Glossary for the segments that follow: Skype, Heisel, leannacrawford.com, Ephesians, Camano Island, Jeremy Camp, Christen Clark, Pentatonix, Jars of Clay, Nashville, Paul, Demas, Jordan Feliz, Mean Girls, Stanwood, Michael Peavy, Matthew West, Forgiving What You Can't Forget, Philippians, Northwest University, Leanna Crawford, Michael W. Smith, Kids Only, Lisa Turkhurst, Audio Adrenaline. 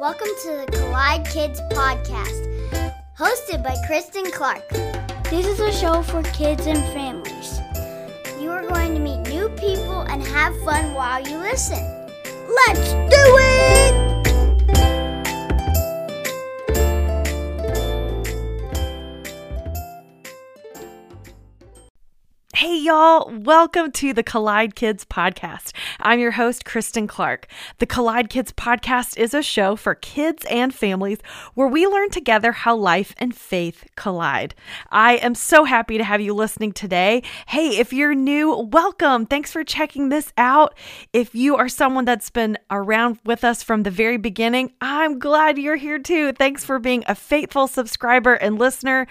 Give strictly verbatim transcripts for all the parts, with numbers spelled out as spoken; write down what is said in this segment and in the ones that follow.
Welcome to the Collide Kids Podcast, hosted by Christen Clark. This is a show for kids and families. You are going to meet new people and have fun while you listen. Let's do it! Hey y'all, welcome to the Collide Kids Podcast. I'm your host, Christen Clark. The Collide Kids Podcast is a show for kids and families where we learn together how life and faith collide. I am so happy to have you listening today. Hey, if you're new, welcome. Thanks for checking this out. If you are someone that's been around with us from the very beginning, I'm glad you're here too. Thanks for being a faithful subscriber and listener,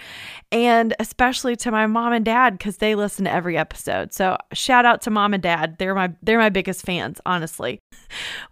and especially to my mom and dad, because they listen to everything. Every episode. So shout out to mom and dad. They're my they're my biggest fans, honestly.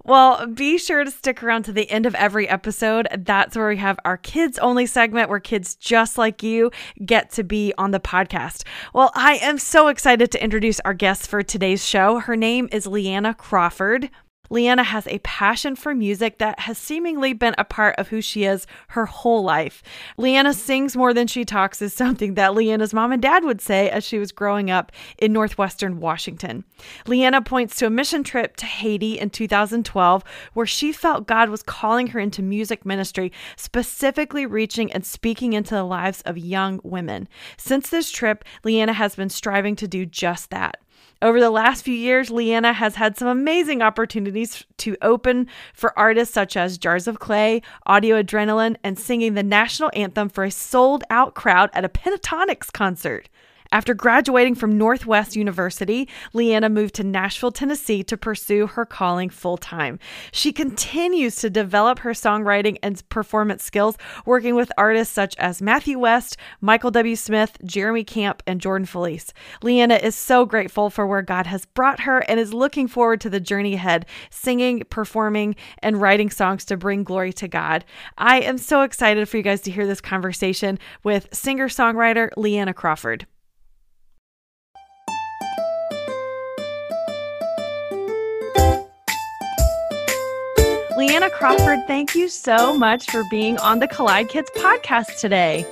Well, be sure to stick around to the end of every episode. That's where we have our kids only segment where kids just like you get to be on the podcast. Well, I am so excited to introduce our guest for today's show. Her name is Leanna Crawford. Leanna has a passion for music that has seemingly been a part of who she is her whole life. Leanna sings more than she talks is something that Leanna's mom and dad would say as she was growing up in Northwestern Washington. Leanna points to a mission trip to Haiti in two thousand twelve, where she felt God was calling her into music ministry, specifically reaching and speaking into the lives of young women. Since this trip, Leanna has been striving to do just that. Over the last few years, Leanna has had some amazing opportunities to open for artists such as Jars of Clay, Audio Adrenaline, and singing the national anthem for a sold-out crowd at a Pentatonix concert. After graduating from Northwest University, Leanna moved to Nashville, Tennessee to pursue her calling full-time. She continues to develop her songwriting and performance skills, working with artists such as Matthew West, Michael W. Smith, Jeremy Camp, and Jordan Feliz. Leanna is so grateful for where God has brought her and is looking forward to the journey ahead, singing, performing, and writing songs to bring glory to God. I am so excited for you guys to hear this conversation with singer-songwriter Leanna Crawford. Leanna Crawford, thank you so much for being on the Collide Kids Podcast today.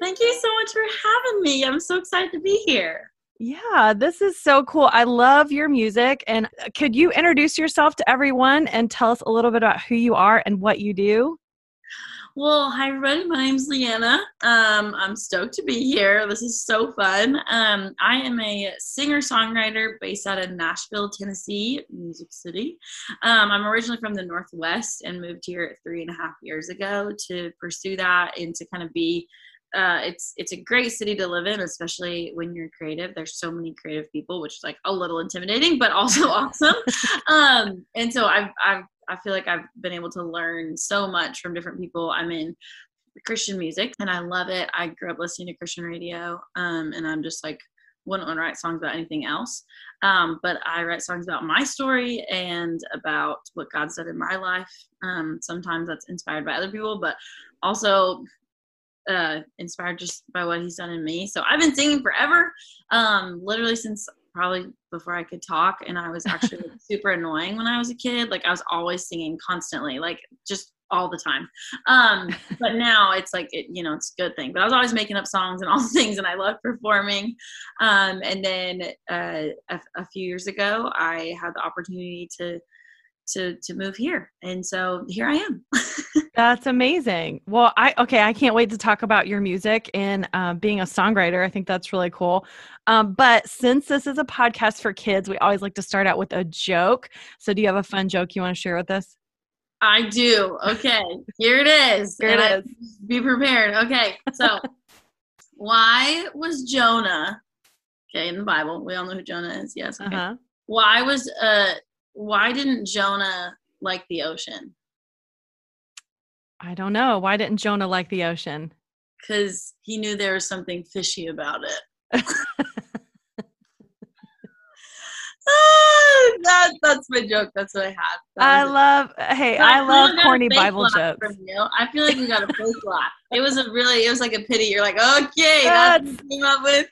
Thank you so much for having me. I'm so excited to be here. Yeah, this is so cool. I love your music. And could you introduce yourself to everyone and tell us a little bit about who you are and what you do? Well, hi, everybody. My name's Leanna. Um, I'm stoked to be here. This is so fun. Um, I am a singer-songwriter based out of Nashville, Tennessee, Music City. Um, I'm originally from the Northwest and moved here three and a half years ago to pursue that and to kind of be Uh, it's it's a great city to live in, especially when you're creative. There's so many creative people, which is like a little intimidating, but also awesome. Um, and so I've, I've, I feel like I've been able to learn so much from different people. I'm in Christian music and I love it. I grew up listening to Christian radio, um, and I'm just like, wouldn't want to write songs about anything else. Um, but I write songs about my story and about what God's done in my life. Um, sometimes that's inspired by other people, but also uh inspired just by what he's done in me. So I've been singing forever, um literally since probably before I could talk, and I was actually like, super annoying when I was a kid. Like I was always singing constantly, like just all the time, um but now it's like it, you know, it's a good thing. But I was always making up songs and all things, and I loved performing. Um and then uh a, a few years ago I had the opportunity to to to move here, and so here I am. That's amazing. Well, I okay, I can't wait to talk about your music and uh, being a songwriter. I think that's really cool. Um, but since this is a podcast for kids, we always like to start out with a joke. So do you have a fun joke you want to share with us? I do. Okay, here it is. Here it and is. I, be prepared. Okay, so why was Jonah, okay, in the Bible, we all know who Jonah is. Yes, okay. Uh-huh. Why was uh Why didn't Jonah like the ocean? I don't know. Why didn't Jonah like the ocean? Because he knew there was something fishy about it. ah, that, that's my joke. That's what I had. I love, hey, I, I love corny Bible jokes. From you. I feel like we got a fake laugh. It was a really, it was like a pity. You're like, okay, that's what you came up with.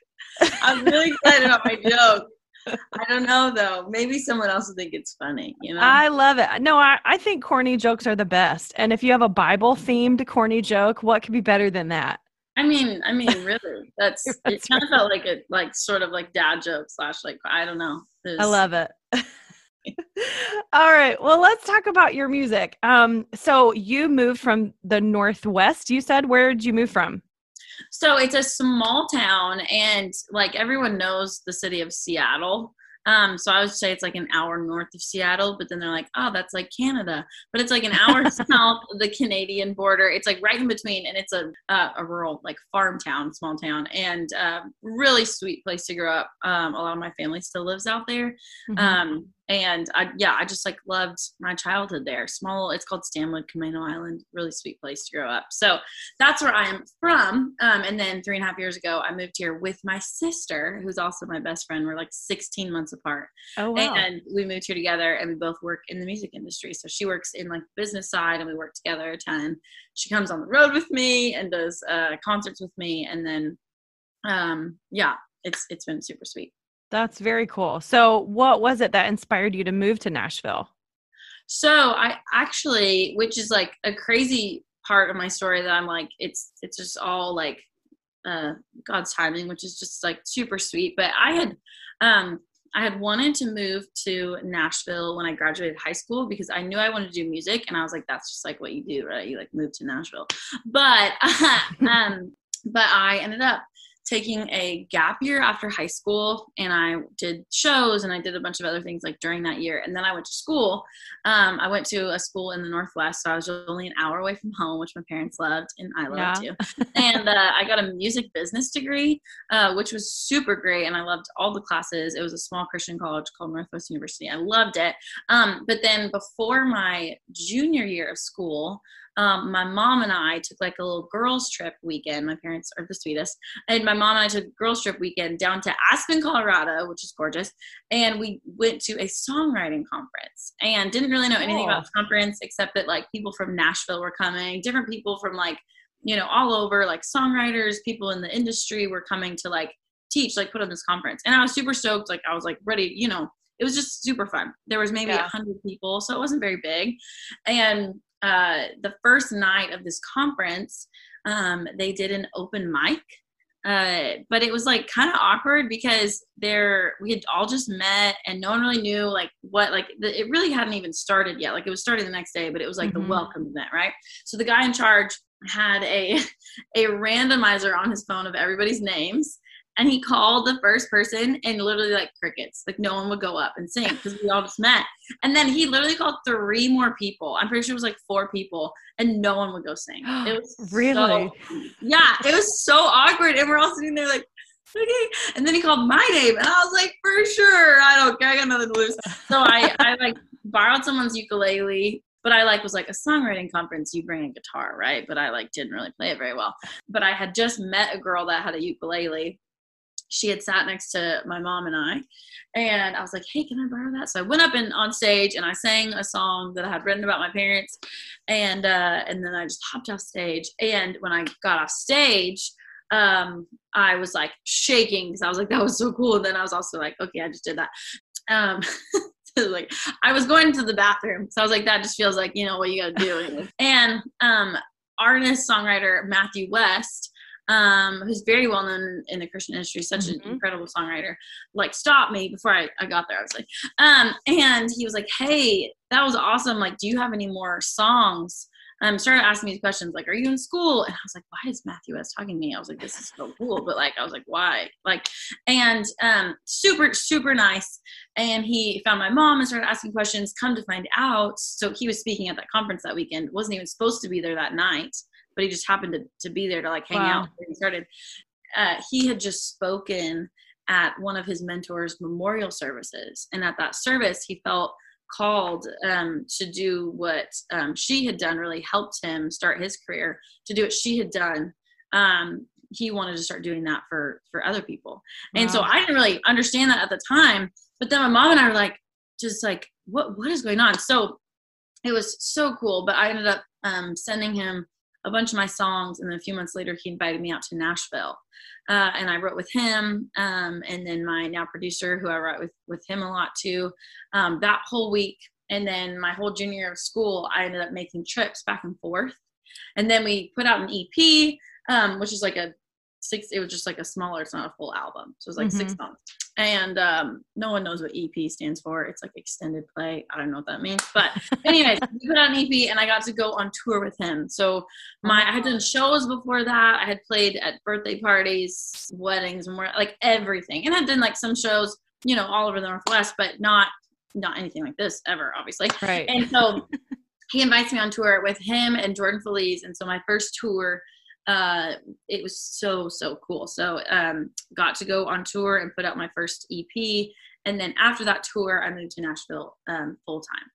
I'm really excited about my joke. I don't know though. Maybe someone else will think it's funny, you know? I love it. No, I, I think corny jokes are the best. And if you have a Bible themed corny joke, what could be better than that? I mean, I mean, really, that's, that's it kind right. of felt like it, like sort of like dad joke slash like, I don't know. There's... I love it. All right. Well, let's talk about your music. Um, so you moved from the Northwest, you said. Where did you move from? So it's a small town, and like everyone knows the city of Seattle. Um, so I would say it's like an hour north of Seattle, but then they're like, oh, that's like Canada, but it's like an hour south of the Canadian border. It's like right in between. And it's a, uh, a rural, like farm town, small town, and, uh, really sweet place to grow up. Um, a lot of my family still lives out there. Mm-hmm. Um, and I, yeah, I just like loved my childhood there. Small, it's called Stanwood, Camano Island, really sweet place to grow up. So that's where I'm from. Um, and then three and a half years ago, I moved here with my sister, who's also my best friend. We're like sixteen months apart. Oh, wow. And we moved here together, and we both work in the music industry. So she works in like business side, and we work together a ton. She comes on the road with me and does uh, concerts with me. And then, um, yeah, it's, it's been super sweet. That's very cool. So what was it that inspired you to move to Nashville? So I actually, which is like a crazy part of my story that I'm like, it's, it's just all like, uh, God's timing, which is just like super sweet. But I had, um, I had wanted to move to Nashville when I graduated high school because I knew I wanted to do music. And I was like, that's just like what you do, right? You like move to Nashville. But, um, but I ended up taking a gap year after high school, and I did shows and I did a bunch of other things like during that year. And then I went to school. Um, I went to a school in the Northwest. So I was only an hour away from home, which my parents loved, and I loved yeah. too. And uh, I got a music business degree, uh, which was super great. And I loved all the classes. It was a small Christian college called Northwest University. I loved it. Um, but then before my junior year of school, Um, my mom and I took like a little girls trip weekend. My parents are the sweetest. And my mom and I took a girls trip weekend down to Aspen, Colorado, which is gorgeous. And we went to a songwriting conference and didn't really know anything cool. about the conference, except that like people from Nashville were coming, different people from like, you know, all over, like songwriters, people in the industry were coming to like teach, like put on this conference. And I was super stoked. Like I was like ready, you know, it was just super fun. There was maybe a yeah. hundred people, so it wasn't very big. And Uh, the first night of this conference, um, they did an open mic, uh, but it was like kind of awkward because there, we had all just met and no one really knew like what, like the, it really hadn't even started yet. Like it was starting the next day, but it was like mm-hmm. the welcome event. Right. So the guy in charge had a, a randomizer on his phone of everybody's names. And he called the first person, and literally like crickets, like no one would go up and sing because we all just met. And then he literally called three more people. I'm pretty sure it was like four people, and no one would go sing. It was really, so, yeah, it was so awkward. And we're all sitting there like, okay. And then he called my name, and I was like, for sure, I don't care, I got nothing to lose. So I, I like borrowed someone's ukulele. But I like was like a songwriting conference, you bring a guitar, right? But I like didn't really play it very well. But I had just met a girl that had a ukulele. She had sat next to my mom and I, and I was like, hey, can I borrow that? So I went up and on stage, and I sang a song that I had written about my parents. And, uh, and then I just hopped off stage. And when I got off stage, um, I was like shaking because I was like, that was so cool. And then I was also like, okay, I just did that. Um, like I was going to the bathroom. So I was like, that just feels like, you know, what you gotta do. And, um, artist songwriter, Matthew West, um who's very well known in the Christian industry, such mm-hmm. an incredible songwriter, like stopped me before I, I got there. I was like, um and he was like, hey, that was awesome, like do you have any more songs? Um started asking me questions like, are you in school? And I was like, why is Matthew West talking to me? I was like, this is so cool, but like I was like, why? Like, and um super super nice. And he found my mom and started asking questions. Come to find out, so he was speaking at that conference that weekend, wasn't even supposed to be there that night, but he just happened to, to be there to like hang wow. out. He started, uh, he had just spoken at one of his mentors' memorial services. And at that service, he felt called, um, to do what, um, she had done, really helped him start his career, to do what she had done. Um, he wanted to start doing that for, for other people. And wow. so I didn't really understand that at the time, but then my mom and I were like, just like, what, what is going on? So it was so cool. But I ended up, um, sending him a bunch of my songs. And then a few months later, he invited me out to Nashville. Uh, and I wrote with him. Um, and then my now producer, who I write with, with him a lot too, um, that whole week. And then my whole junior year of school, I ended up making trips back and forth. And then we put out an E P, um, which is like a six, it was just like a smaller, it's not a full album. So it was like mm-hmm. six songs. And um, no one knows what E P stands for. It's like extended play. I don't know what that means. But anyways, we put out an E P and I got to go on tour with him. So my, I had done shows before that. I had played at birthday parties, weddings, more like everything. And I'd done like some shows, you know, all over the Northwest, but not, not anything like this ever, obviously. Right. And so he invites me on tour with him and Jordan Feliz. And so my first tour, uh it was so so cool. So um got to go on tour and put out my first E P, and then after that tour I moved to Nashville um full time.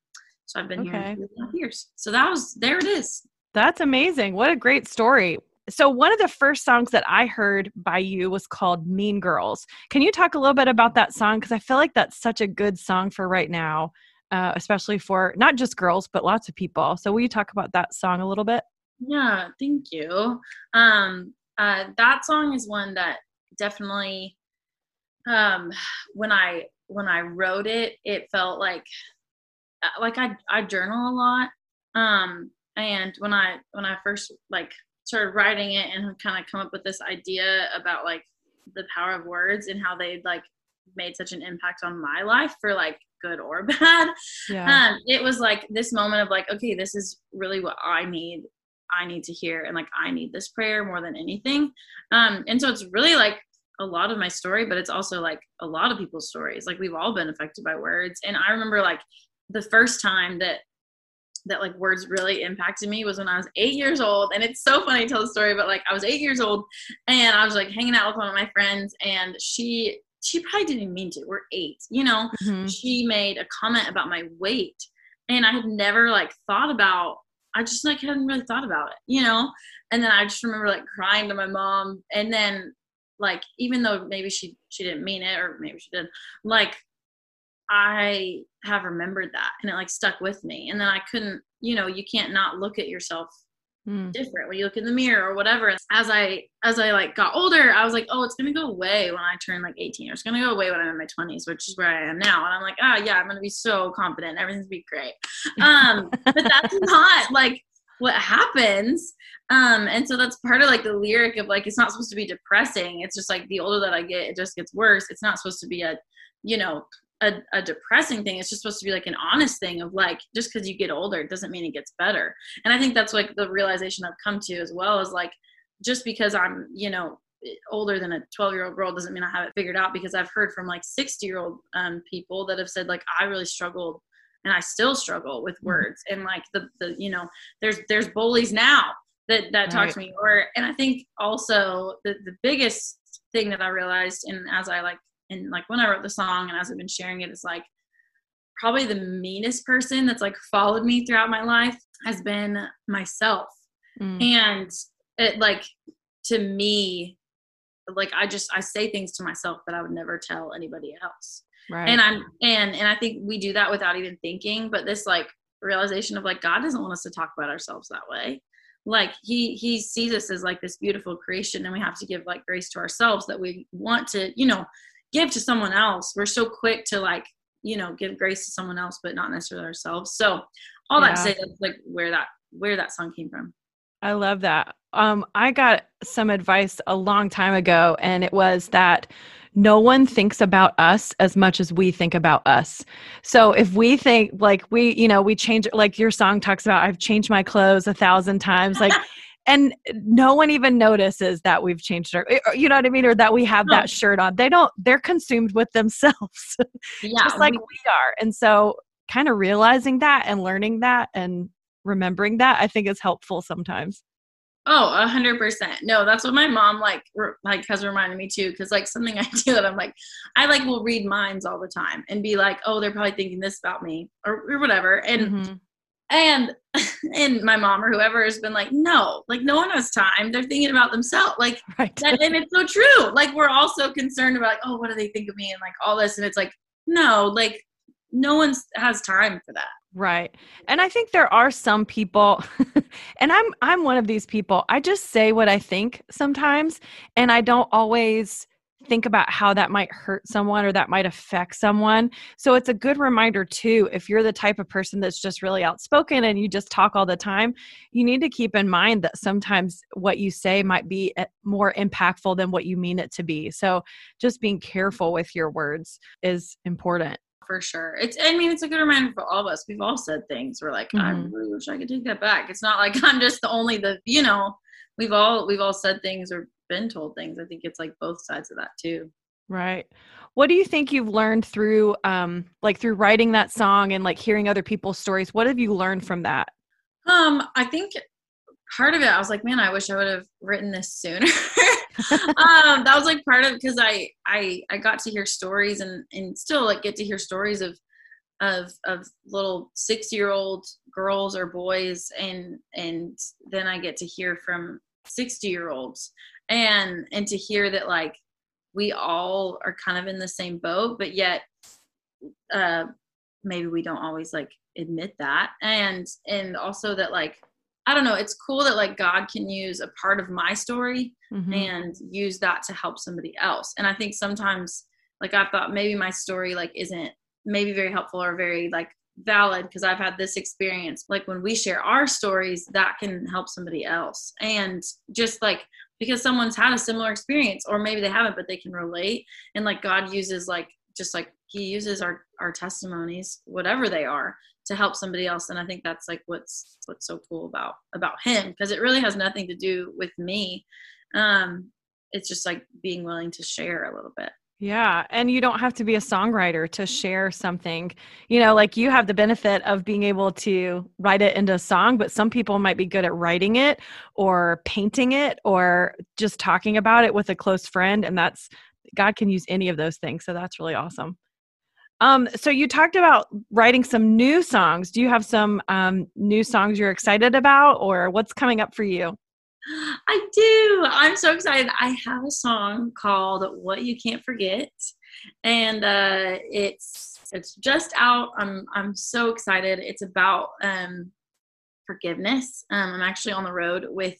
So I've been okay. here for years. So that was there it is. That's amazing. What a great story. So one of the first songs that I heard by you was called Mean Girls. Can you talk a little bit about that song, because I feel like that's such a good song for right now, uh especially for not just girls but lots of people. So will you talk about that song a little bit? Yeah, thank you. Um, uh, that song is one that definitely, um, when I, when I wrote it, it felt like, like I, I journal a lot. Um, and when I, when I first like started writing it and kind of come up with this idea about like the power of words and how they like made such an impact on my life for like good or bad, yeah. um, it was like this moment of like, okay, this is really what I need. I need to hear, and like I need this prayer more than anything. Um, and so it's really like a lot of my story, but it's also like a lot of people's stories. Like we've all been affected by words. And I remember like the first time that that like words really impacted me was when I was eight years old. And it's so funny to tell the story, but like I was eight years old and I was like hanging out with one of my friends, and she she probably didn't mean to. We're eight, you know. Mm-hmm. She made a comment about my weight, and I had never like thought about I just like hadn't really thought about it, you know? And then I just remember like crying to my mom. And then like, even though maybe she, she didn't mean it, or maybe she did, like I have remembered that, and it like stuck with me. And then I couldn't, you know, you can't not look at yourself mm. different when you look in the mirror or whatever. And as I, as I like got older, I was like, oh, it's going to go away when I turn like eighteen, or it's going to go away when I'm in my twenties, which is where I am now. And I'm like, ah, oh, yeah, I'm going to be so confident. Everything's going to be great. Um, but that's not like what happens. Um, and so that's part of like the lyric of like, it's not supposed to be depressing. It's just like the older that I get, it just gets worse. It's not supposed to be a, you know, a, a depressing thing. It's just supposed to be like an honest thing of like, just cause you get older, it doesn't mean it gets better. And I think that's like the realization I've come to as well, is like, just because I'm, you know, older than a twelve year old girl doesn't mean I have it figured out, because I've heard from like sixty year old um, people that have said like, I really struggled, and I still struggle with words. And like the, the, you know, there's, there's bullies now that, that talk to me, or, and I think also the, the biggest thing that I realized, and as I like, and like when I wrote the song and as I've been sharing it, is like probably the meanest person that's like followed me throughout my life has been myself. Mm. And it like, to me, like, I just, I say things to myself that I would never tell anybody else. Right. And I'm, and, and I think we do that without even thinking, but this like realization of like, God doesn't want us to talk about ourselves that way. Like he, he sees us as like this beautiful creation, and we have to give like grace to ourselves that we want to, you know, give to someone else. We're so quick to like, you know, give grace to someone else, but not necessarily ourselves. So all yeah. that to say, that's like where that, where that song came from. I love that. Um, I got some advice a long time ago, and it was that no one thinks about us as much as we think about us. So if we think like we, you know, we change, like your song talks about, I've changed my clothes a thousand times, like, and no one even notices that we've changed our, you know what I mean? Or that we have that shirt on. They don't, they're consumed with themselves, yeah, just like we are. And so kind of realizing that and learning that and remembering that, I think is helpful sometimes. Oh, a hundred percent. No, that's what my mom like, re- like has reminded me too. Cause like something I do that I'm like, I like will read minds all the time and be like, oh, they're probably thinking this about me, or, or whatever. And, mm-hmm. and, and my mom or whoever has been like, no, like no one has time. They're thinking about themselves. Like, right. that, and it's so true. Like we're all so concerned about like, oh, what do they think of me? And like all this. And it's like, no, like no one has time for that. Right. And I think there are some people, and I'm I'm one of these people. I just say what I think sometimes, and I don't always think about how that might hurt someone or that might affect someone. So it's a good reminder too, if you're the type of person that's just really outspoken and you just talk all the time, you need to keep in mind that sometimes what you say might be more impactful than what you mean it to be. So just being careful with your words is important. For sure. It's, I mean, it's a good reminder for all of us. We've all said things. We're like, mm-hmm. I really wish I could take that back. It's not like I'm just the only, the, you know, we've all, we've all said things or been told things. I think it's like both sides of that too. Right. What do you think you've learned through, um, like through writing that song and like hearing other people's stories? What have you learned from that? Um, I think part of it, I was like, man, I wish I would have written this sooner. um, that was like part of, cause I, I, I got to hear stories and, and still like get to hear stories of, of, of little six year old girls or boys. And, and then I get to hear from sixty year olds and, and to hear that like, we all are kind of in the same boat, but yet, uh, maybe we don't always like admit that. And, and also that like, I don't know. It's cool that like God can use a part of my story mm-hmm. and use that to help somebody else. And I think sometimes like I thought maybe my story like isn't maybe very helpful or very like valid because I've had this experience. Like when we share our stories, that can help somebody else. And just like because someone's had a similar experience or maybe they haven't, but they can relate. And like God uses like just like he uses our, our testimonies, whatever they are, to help somebody else. And I think that's like, what's, what's so cool about, about him. Cause it really has nothing to do with me. Um, it's just like being willing to share a little bit. Yeah. And you don't have to be a songwriter to share something, you know, like you have the benefit of being able to write it into a song, but some people might be good at writing it or painting it or just talking about it with a close friend. And that's, God can use any of those things. So that's really awesome. Um, so you talked about writing some new songs. Do you have some um, new songs you're excited about or what's coming up for you? I do. I'm so excited. I have a song called What You Can't Forget. And uh, it's it's just out. I'm I'm so excited. It's about um, forgiveness. Um, I'm actually on the road with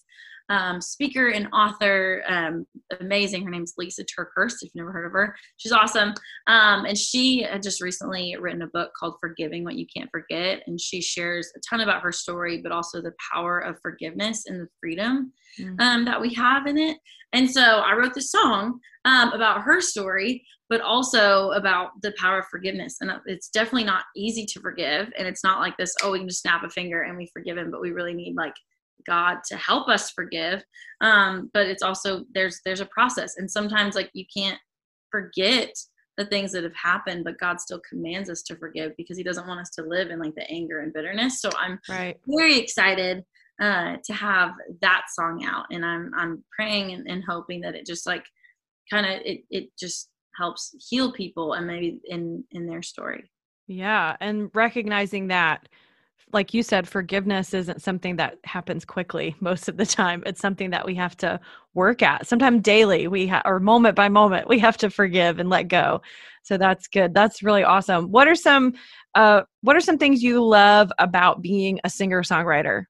Um, speaker and author, um, amazing. Her name's Lisa Turkhurst, if you've never heard of her. She's awesome. Um, and she had just recently written a book called Forgiving What You Can't Forget. And she shares a ton about her story, but also the power of forgiveness and the freedom mm-hmm. um, that we have in it. And so I wrote this song um, about her story, but also about the power of forgiveness. And it's definitely not easy to forgive. And it's not like this, oh, we can just snap a finger and we forgive him, but we really need like God to help us forgive. Um, but it's also, there's, there's a process. And sometimes like you can't forget the things that have happened, but God still commands us to forgive because he doesn't want us to live in like the anger and bitterness. So I'm right. very excited uh, to have that song out. And I'm, I'm praying and, and hoping that it just like kind of, it, it just helps heal people and maybe in, in their story. Yeah. And recognizing that, like you said, forgiveness isn't something that happens quickly most of the time. It's something that we have to work at. Sometimes daily, we ha- or moment by moment, we have to forgive and let go. So that's good. That's really awesome. What are some uh, what are some things you love about being a singer-songwriter?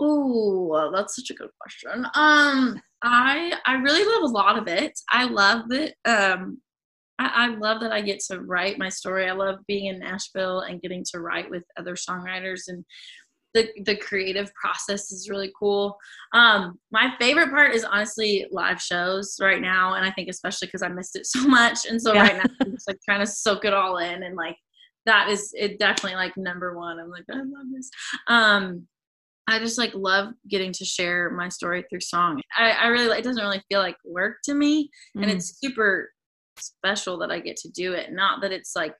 Oh, that's such a good question. Um, I I really love a lot of it. I love it. Um, I, I love that I get to write my story. I love being in Nashville and getting to write with other songwriters, and the the creative process is really cool. Um, my favorite part is honestly live shows right now. And I think especially cause I missed it so much. And so yeah. right now I'm just like trying to soak it all in. And like, that is it definitely like number one. I'm like, I love this. Um, I just like love getting to share my story through song. I, I really, it doesn't really feel like work to me mm. and it's super special that I get to do it. Not that it's like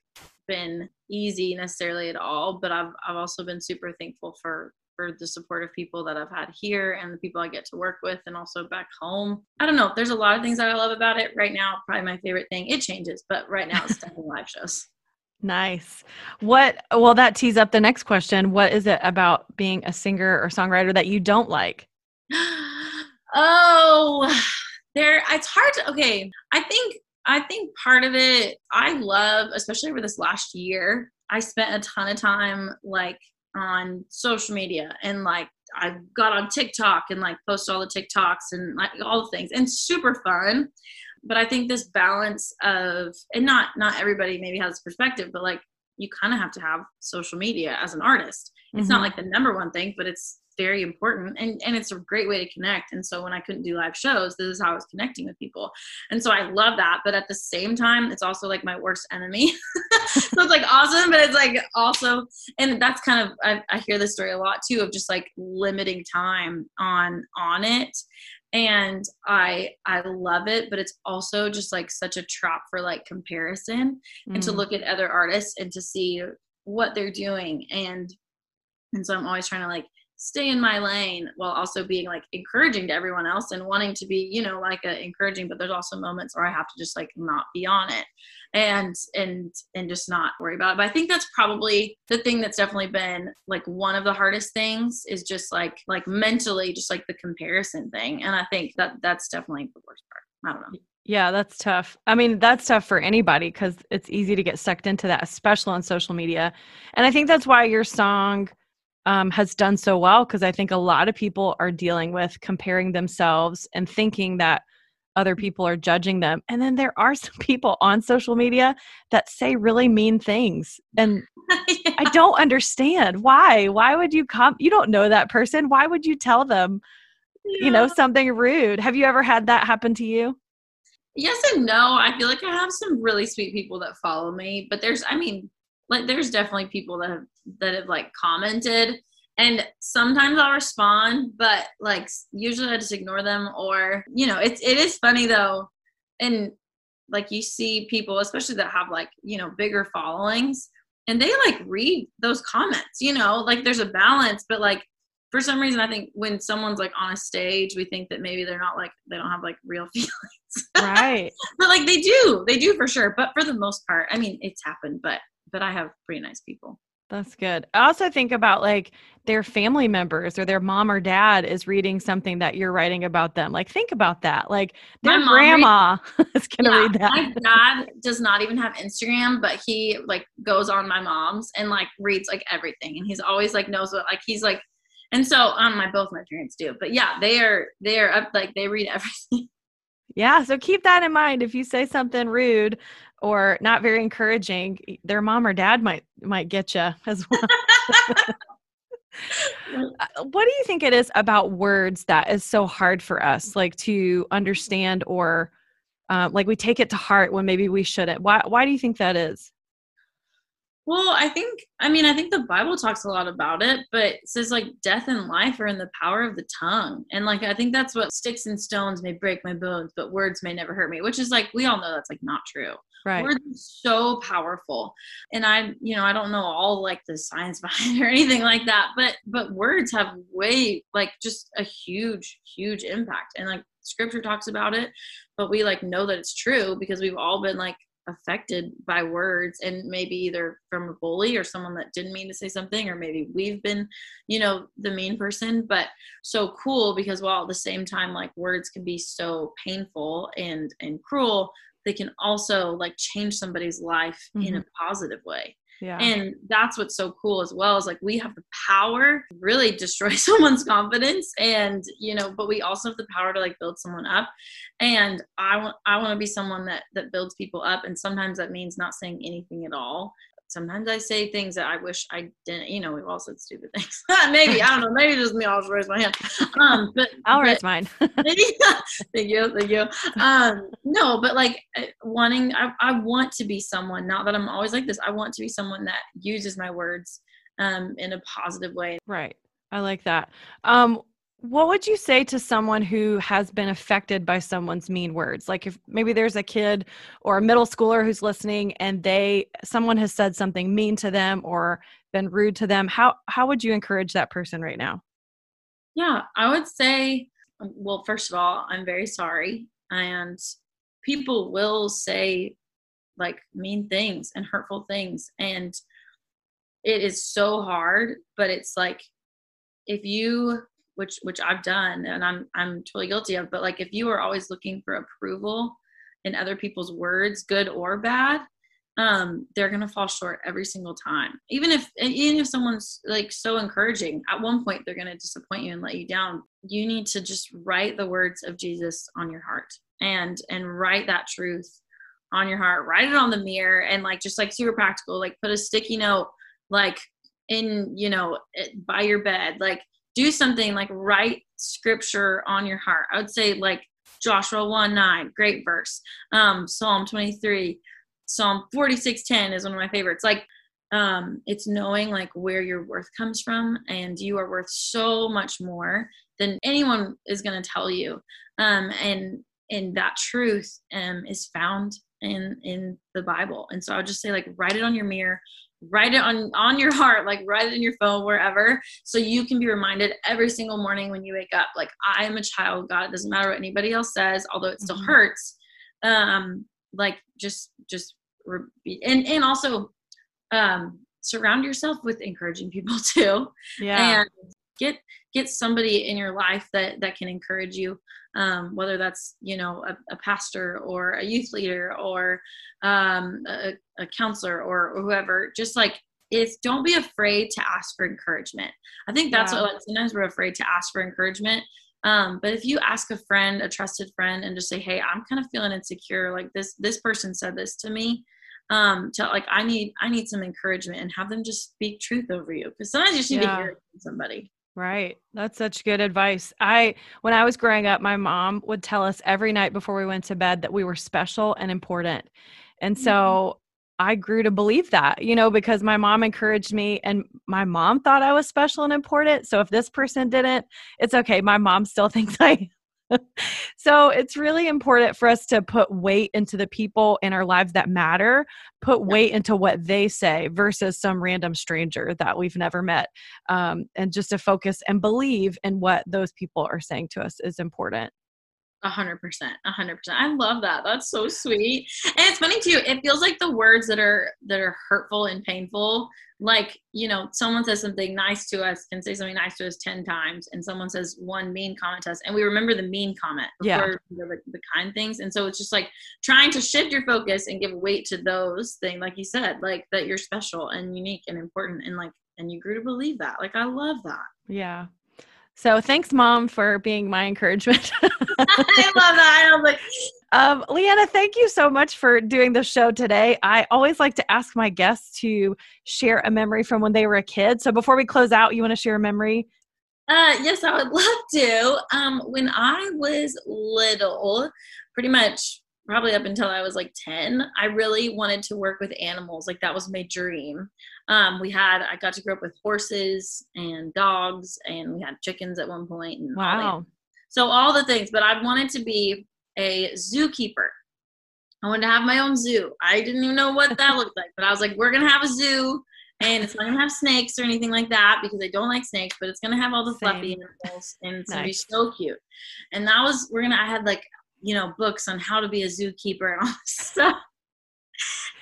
been easy necessarily at all, but I've I've also been super thankful for for the support of people that I've had here and the people I get to work with and also back home. I don't know. There's a lot of things that I love about it. Right now, probably my favorite thing. It changes, but right now it's definitely live shows. Nice. What, well, that tees up the next question. What is it about being a singer or songwriter that you don't like? Oh, there, it's hard to, okay. I think I think part of it, I love, especially over this last year, I spent a ton of time like on social media, and like I got on TikTok and like post all the TikToks and like all the things, and super fun. But I think this balance of, and not, not everybody maybe has perspective, but like you kind of have to have social media as an artist. It's mm-hmm. not like the number one thing, but it's very important, and, and it's a great way to connect. And so when I couldn't do live shows, this is how I was connecting with people. And so I love that. But at the same time, it's also like my worst enemy. So it's like awesome, but it's like also, and that's kind of, I, I hear this story a lot too, of just like limiting time on, on it. And I, I love it, but it's also just like such a trap for like comparison mm. and to look at other artists and to see what they're doing. And, and so I'm always trying to like stay in my lane while also being like encouraging to everyone else and wanting to be, you know, like a encouraging, but there's also moments where I have to just like not be on it and, and, and just not worry about it. But I think that's probably the thing that's definitely been like one of the hardest things is just like, like mentally, just like the comparison thing. And I think that that's definitely the worst part. I don't know. Yeah, that's tough. I mean, that's tough for anybody because it's easy to get sucked into that, especially on social media. And I think that's why your song Um, has done so well, because I think a lot of people are dealing with comparing themselves and thinking that other people are judging them. And then there are some people on social media that say really mean things. And yeah. I don't understand why. Why would you come? You don't know that person. Why would you tell them, yeah. you know, something rude? Have you ever had that happen to you? Yes and no. I feel like I have some really sweet people that follow me, but there's, I mean, like there's definitely people that have, that have like commented, and sometimes I'll respond, but like usually I just ignore them. Or, you know, it's, it is funny though. And like, you see people, especially that have like, you know, bigger followings, and they like read those comments, you know, like there's a balance, but like, for some reason, I think when someone's like on a stage, we think that maybe they're not like, they don't have like real feelings. Right. But like they do, they do for sure. But for the most part, I mean, it's happened, but but I have pretty nice people. That's good. I also think about like their family members or their mom or dad is reading something that you're writing about them. Like think about that. Like their grandma read, is going to yeah, read that. My dad does not even have Instagram, but he like goes on my mom's and like reads like everything. And he's always like knows what, like he's like, and so um, my, both my parents do, but yeah, they are, they are up, like they read everything. Yeah. So keep that in mind. If you say something rude or not very encouraging, their mom or dad might, might get you as well. What do you think it is about words that is so hard for us, like to understand, or uh, like we take it to heart when maybe we shouldn't? Why, why do you think that is? Well, I think, I mean, I think the Bible talks a lot about it, but it says like death and life are in the power of the tongue. And like, I think that's what sticks and stones may break my bones, but words may never hurt me, which is like, we all know that's like not true. Right. Words are so powerful. And I, you know, I don't know all like the science behind it or anything like that, but, but words have way, like just a huge, huge impact. And like scripture talks about it, but we like know that it's true because we've all been like affected by words, and maybe either from a bully or someone that didn't mean to say something, or maybe we've been, you know, the mean person. But so cool, because while at the same time, like words can be so painful and, and cruel, they can also like change somebody's life mm-hmm. in a positive way. Yeah. And that's what's so cool as well, is like we have the power to really destroy someone's confidence, and you know, but we also have the power to like build someone up. And I want I want to be someone that that builds people up, and sometimes that means not saying anything at all. Sometimes I say things that I wish I didn't. You know, we've all said stupid things. Maybe I don't know. Maybe just me. I'll just raise my hand. Um, but I'll but, raise mine. Thank you, thank you. Um, no, but like wanting, I, I want to be someone. Not that I'm always like this. I want to be someone that uses my words um, in a positive way. Right. I like that. Um, what would you say to someone who has been affected by someone's mean words? Like if maybe there's a kid or a middle schooler who's listening, and they, someone has said something mean to them or been rude to them. How, how would you encourage that person right now? Yeah, I would say, well, first of all, I'm very sorry. And people will say like mean things and hurtful things. And it is so hard, but it's like, if you, which, which I've done and I'm, I'm totally guilty of, but like, if you are always looking for approval in other people's words, good or bad, um, they're going to fall short every single time. Even if, even if someone's like so encouraging, at one point they're going to disappoint you and let you down. You need to just write the words of Jesus on your heart and, and write that truth on your heart, write it on the mirror. And like, just like super practical, like put a sticky note, like in, you know, by your bed, like do something, like write scripture on your heart. I would say like Joshua one nine, great verse. Um, Psalm twenty-three, Psalm forty-six ten is one of my favorites. Like, um, it's knowing like where your worth comes from, and you are worth so much more than anyone is going to tell you. Um, and, and that truth, um, is found in, in the Bible. And so I would just say like, write it on your mirror, write it on, on your heart, like write it in your phone, wherever. So you can be reminded every single morning when you wake up, like, I am a child of God. It doesn't matter what anybody else says, although it still mm-hmm. hurts. Um, like just, just, re- and, and also, um, surround yourself with encouraging people too. Yeah. And get, get somebody in your life that, that can encourage you. Um, whether that's, you know, a, a pastor or a youth leader or, um, a, a counselor or, or whoever, just like, it's, don't be afraid to ask for encouragement. I think that's yeah. what, like, sometimes we're afraid to ask for encouragement. Um, but if you ask a friend, a trusted friend, and just say, hey, I'm kind of feeling insecure. Like this, this person said this to me, um, to like, I need, I need some encouragement, and have them just speak truth over you. Cause sometimes you just need yeah. to hear it from somebody. Right. That's such good advice. I, when I was growing up, my mom would tell us every night before we went to bed that we were special and important. And so mm-hmm. I grew to believe that, you know, because my mom encouraged me, and my mom thought I was special and important. So if this person didn't, it's okay. My mom still thinks I am. So it's really important for us to put weight into the people in our lives that matter, put weight into what they say versus some random stranger that we've never met. Um, and just to focus and believe in what those people are saying to us is important. A hundred percent, a hundred percent. I love that. That's so sweet. And it's funny too. It feels like the words that are, that are hurtful and painful, like, you know, someone says something nice to us, can say something nice to us ten times. And someone says one mean comment to us, and we remember the mean comment before yeah. the, the kind things. And so it's just like trying to shift your focus and give weight to those things. Like you said, like that you're special and unique and important, and like, and you grew to believe that. Like, I love that. Yeah. So thanks, Mom, for being my encouragement. I love that. I was like, um, Leanna, thank you so much for doing the show today. I always like to ask my guests to share a memory from when they were a kid. So before we close out, you want to share a memory? Uh, yes, I would love to. Um, when I was little, pretty much probably up until I was like ten, I really wanted to work with animals. Like that was my dream. Um, we had, I got to grow up with horses and dogs, and we had chickens at one point. And wow. All so all the things, but I wanted to be a zookeeper. I wanted to have my own zoo. I didn't even know what that looked like, but I was like, we're going to have a zoo, and it's not going to have snakes or anything like that because I don't like snakes, but it's going to have all the fluffy animals, and it's nice. Going to be so cute. And that was, we're going to, I had like, you know, books on how to be a zookeeper and all this stuff.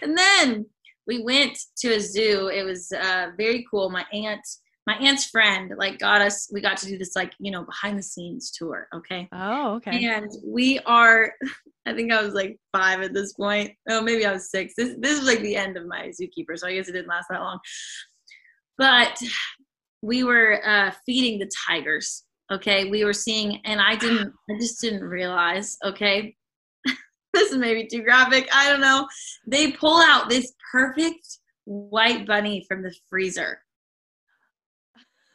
And then we went to a zoo. It was uh, very cool. My aunt, my aunt's friend, like got us, we got to do this, like, you know, behind the scenes tour. Okay. Oh, okay. And we are, I think I was like five at this point. Oh, maybe I was six. This, this was like the end of my zookeeper. So I guess it didn't last that long, but we were uh, feeding the tigers. Okay. We were seeing, and I didn't, I just didn't realize, okay, this is maybe too graphic. I don't know. They pull out this perfect white bunny from the freezer.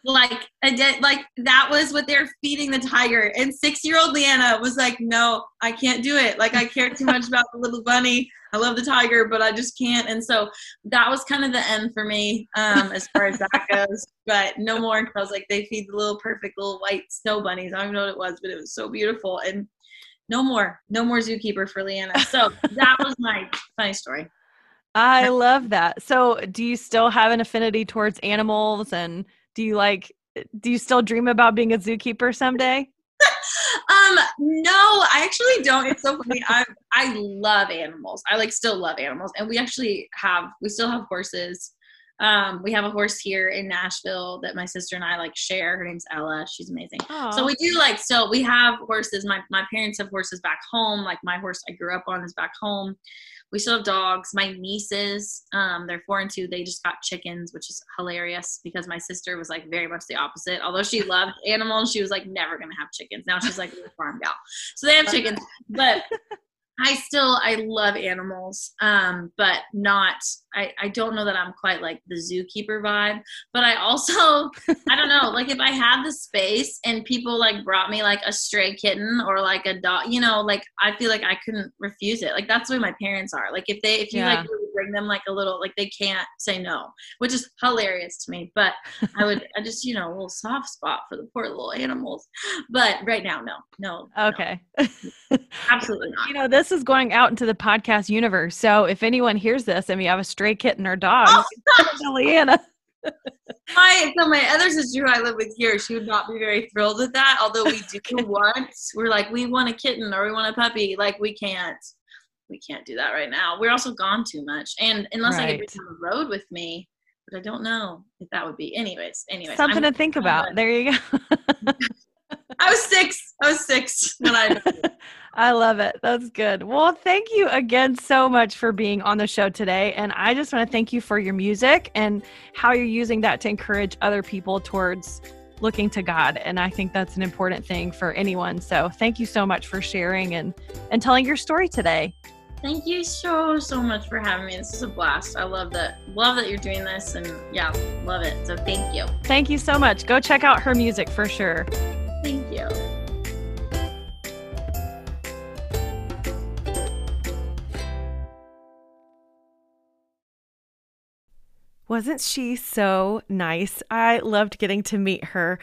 Like, a de- like that was what they're feeding the tiger. And six-year-old Leanna was like, no, I can't do it. Like, I care too much about the little bunny. I love the tiger, but I just can't. And so that was kind of the end for me, um, as far as that goes. But no more. I was like, they feed the little perfect little white snow bunnies. I don't even know what it was, but it was so beautiful. And no more, no more zookeeper for Leanna. So that was my funny story. I love that. So do you still have an affinity towards animals, and do you like, do you still dream about being a zookeeper someday? um, no, I actually don't. It's so funny. I, I love animals. I like still love animals. And we actually have, we still have horses. Um, we have a horse here in Nashville that my sister and I like share. Her name's Ella. She's amazing. Aww. So we do like, so we have horses. My, my parents have horses back home. Like my horse I grew up on is back home. We still have dogs. My nieces, um, they're four and two. They just got chickens, which is hilarious because my sister was like very much the opposite. Although she loved animals, she was like never going to have chickens. Now she's like a farm gal. So they have chickens, but I still, I love animals, um, but not, I, I don't know that I'm quite like the zookeeper vibe, but I also, I don't know, like if I had the space and people like brought me like a stray kitten or like a dog, you know, like I feel like I couldn't refuse it. Like that's the way my parents are. Like if they, if you yeah. like bring them like a little, like they can't say no, which is hilarious to me, but I would, I just, you know, a little soft spot for the poor little animals, but right now, no, no. Okay. No. Absolutely not. You know, this is going out into the podcast universe. So if anyone hears this and we have a stray kitten or dog, oh, Leanna. my, so my other sister who I live with here, she would not be very thrilled with that. Although we do want, we're like, we want a kitten or we want a puppy. Like we can't, we can't do that right now. We're also gone too much. And unless right. I could be on the road with me, but I don't know if that would be anyways, anyways. Something I'm, to think I'm about. Good. There you go. I was six. I was six when I. I love it. That's good. Well, thank you again so much for being on the show today. And I just want to thank you for your music and how you're using that to encourage other people towards looking to God. And I think that's an important thing for anyone. So thank you so much for sharing and, and telling your story today. Thank you so, so much for having me. This is a blast. I love that. Love that you're doing this and yeah, love it. So thank you. Thank you so much. Go check out her music for sure. Thank you. Wasn't she so nice? I loved getting to meet her.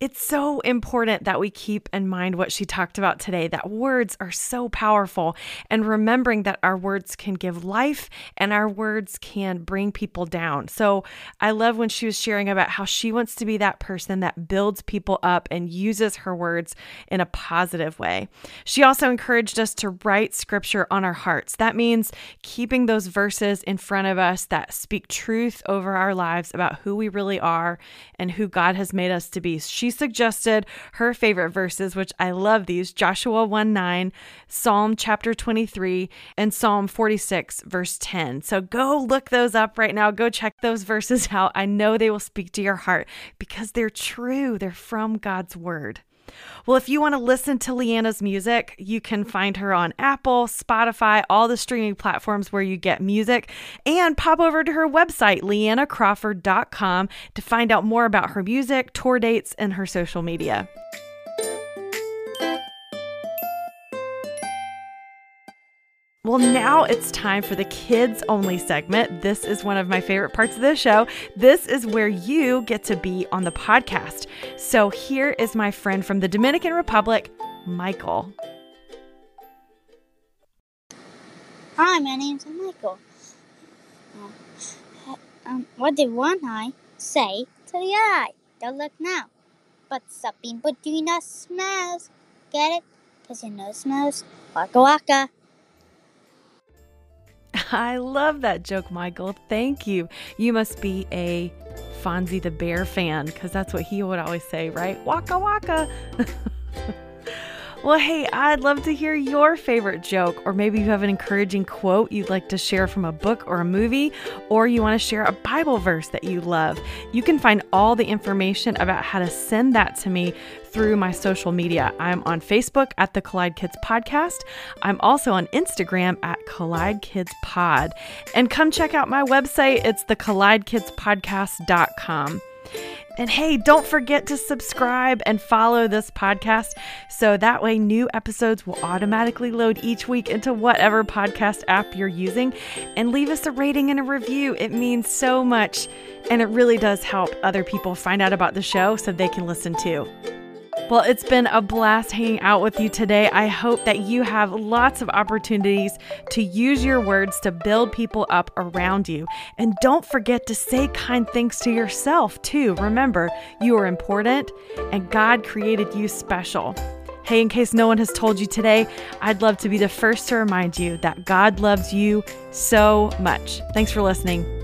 It's so important that we keep in mind what she talked about today, that words are so powerful, and remembering that our words can give life and our words can bring people down. So I love when she was sharing about how she wants to be that person that builds people up and uses her words in a positive way. She also encouraged us to write scripture on our hearts. That means keeping those verses in front of us that speak truth over our lives about who we really are and who God has made us to be. She suggested her favorite verses, which I love these, Joshua one nine, Psalm chapter twenty-three, and Psalm forty-six, verse ten. So go look those up right now. Go check those verses out. I know they will speak to your heart because they're true. They're from God's word. Well, if you want to listen to Leanna's music, you can find her on Apple, Spotify, all the streaming platforms where you get music, and pop over to her website, leanna crawford dot com, to find out more about her music, tour dates, and her social media. Well, now it's time for the kids only segment. This is one of my favorite parts of the show. This is where you get to be on the podcast. So here is my friend from the Dominican Republic, Michael. Hi, my name's Michael. Um, what did one eye say to the eye? Don't look now. But something between us smells. Get it? Because your nose smells. Waka waka. I love that joke, Michael. Thank you. You must be a Fonzie the Bear fan because that's what he would always say, right? Waka waka. Well, hey, I'd love to hear your favorite joke, or maybe you have an encouraging quote you'd like to share from a book or a movie, or you want to share a Bible verse that you love. You can find all the information about how to send that to me through my social media. I'm on Facebook at the Collide Kids Podcast. I'm also on Instagram at Collide Kids Pod. And come check out my website. It's the collide kids podcast dot com. And hey, don't forget to subscribe and follow this podcast so that way new episodes will automatically load each week into whatever podcast app you're using. And leave us a rating and a review. It means so much, and it really does help other people find out about the show so they can listen too. Well, it's been a blast hanging out with you today. I hope that you have lots of opportunities to use your words to build people up around you. And don't forget to say kind things to yourself, too. Remember, you are important and God created you special. Hey, in case no one has told you today, I'd love to be the first to remind you that God loves you so much. Thanks for listening.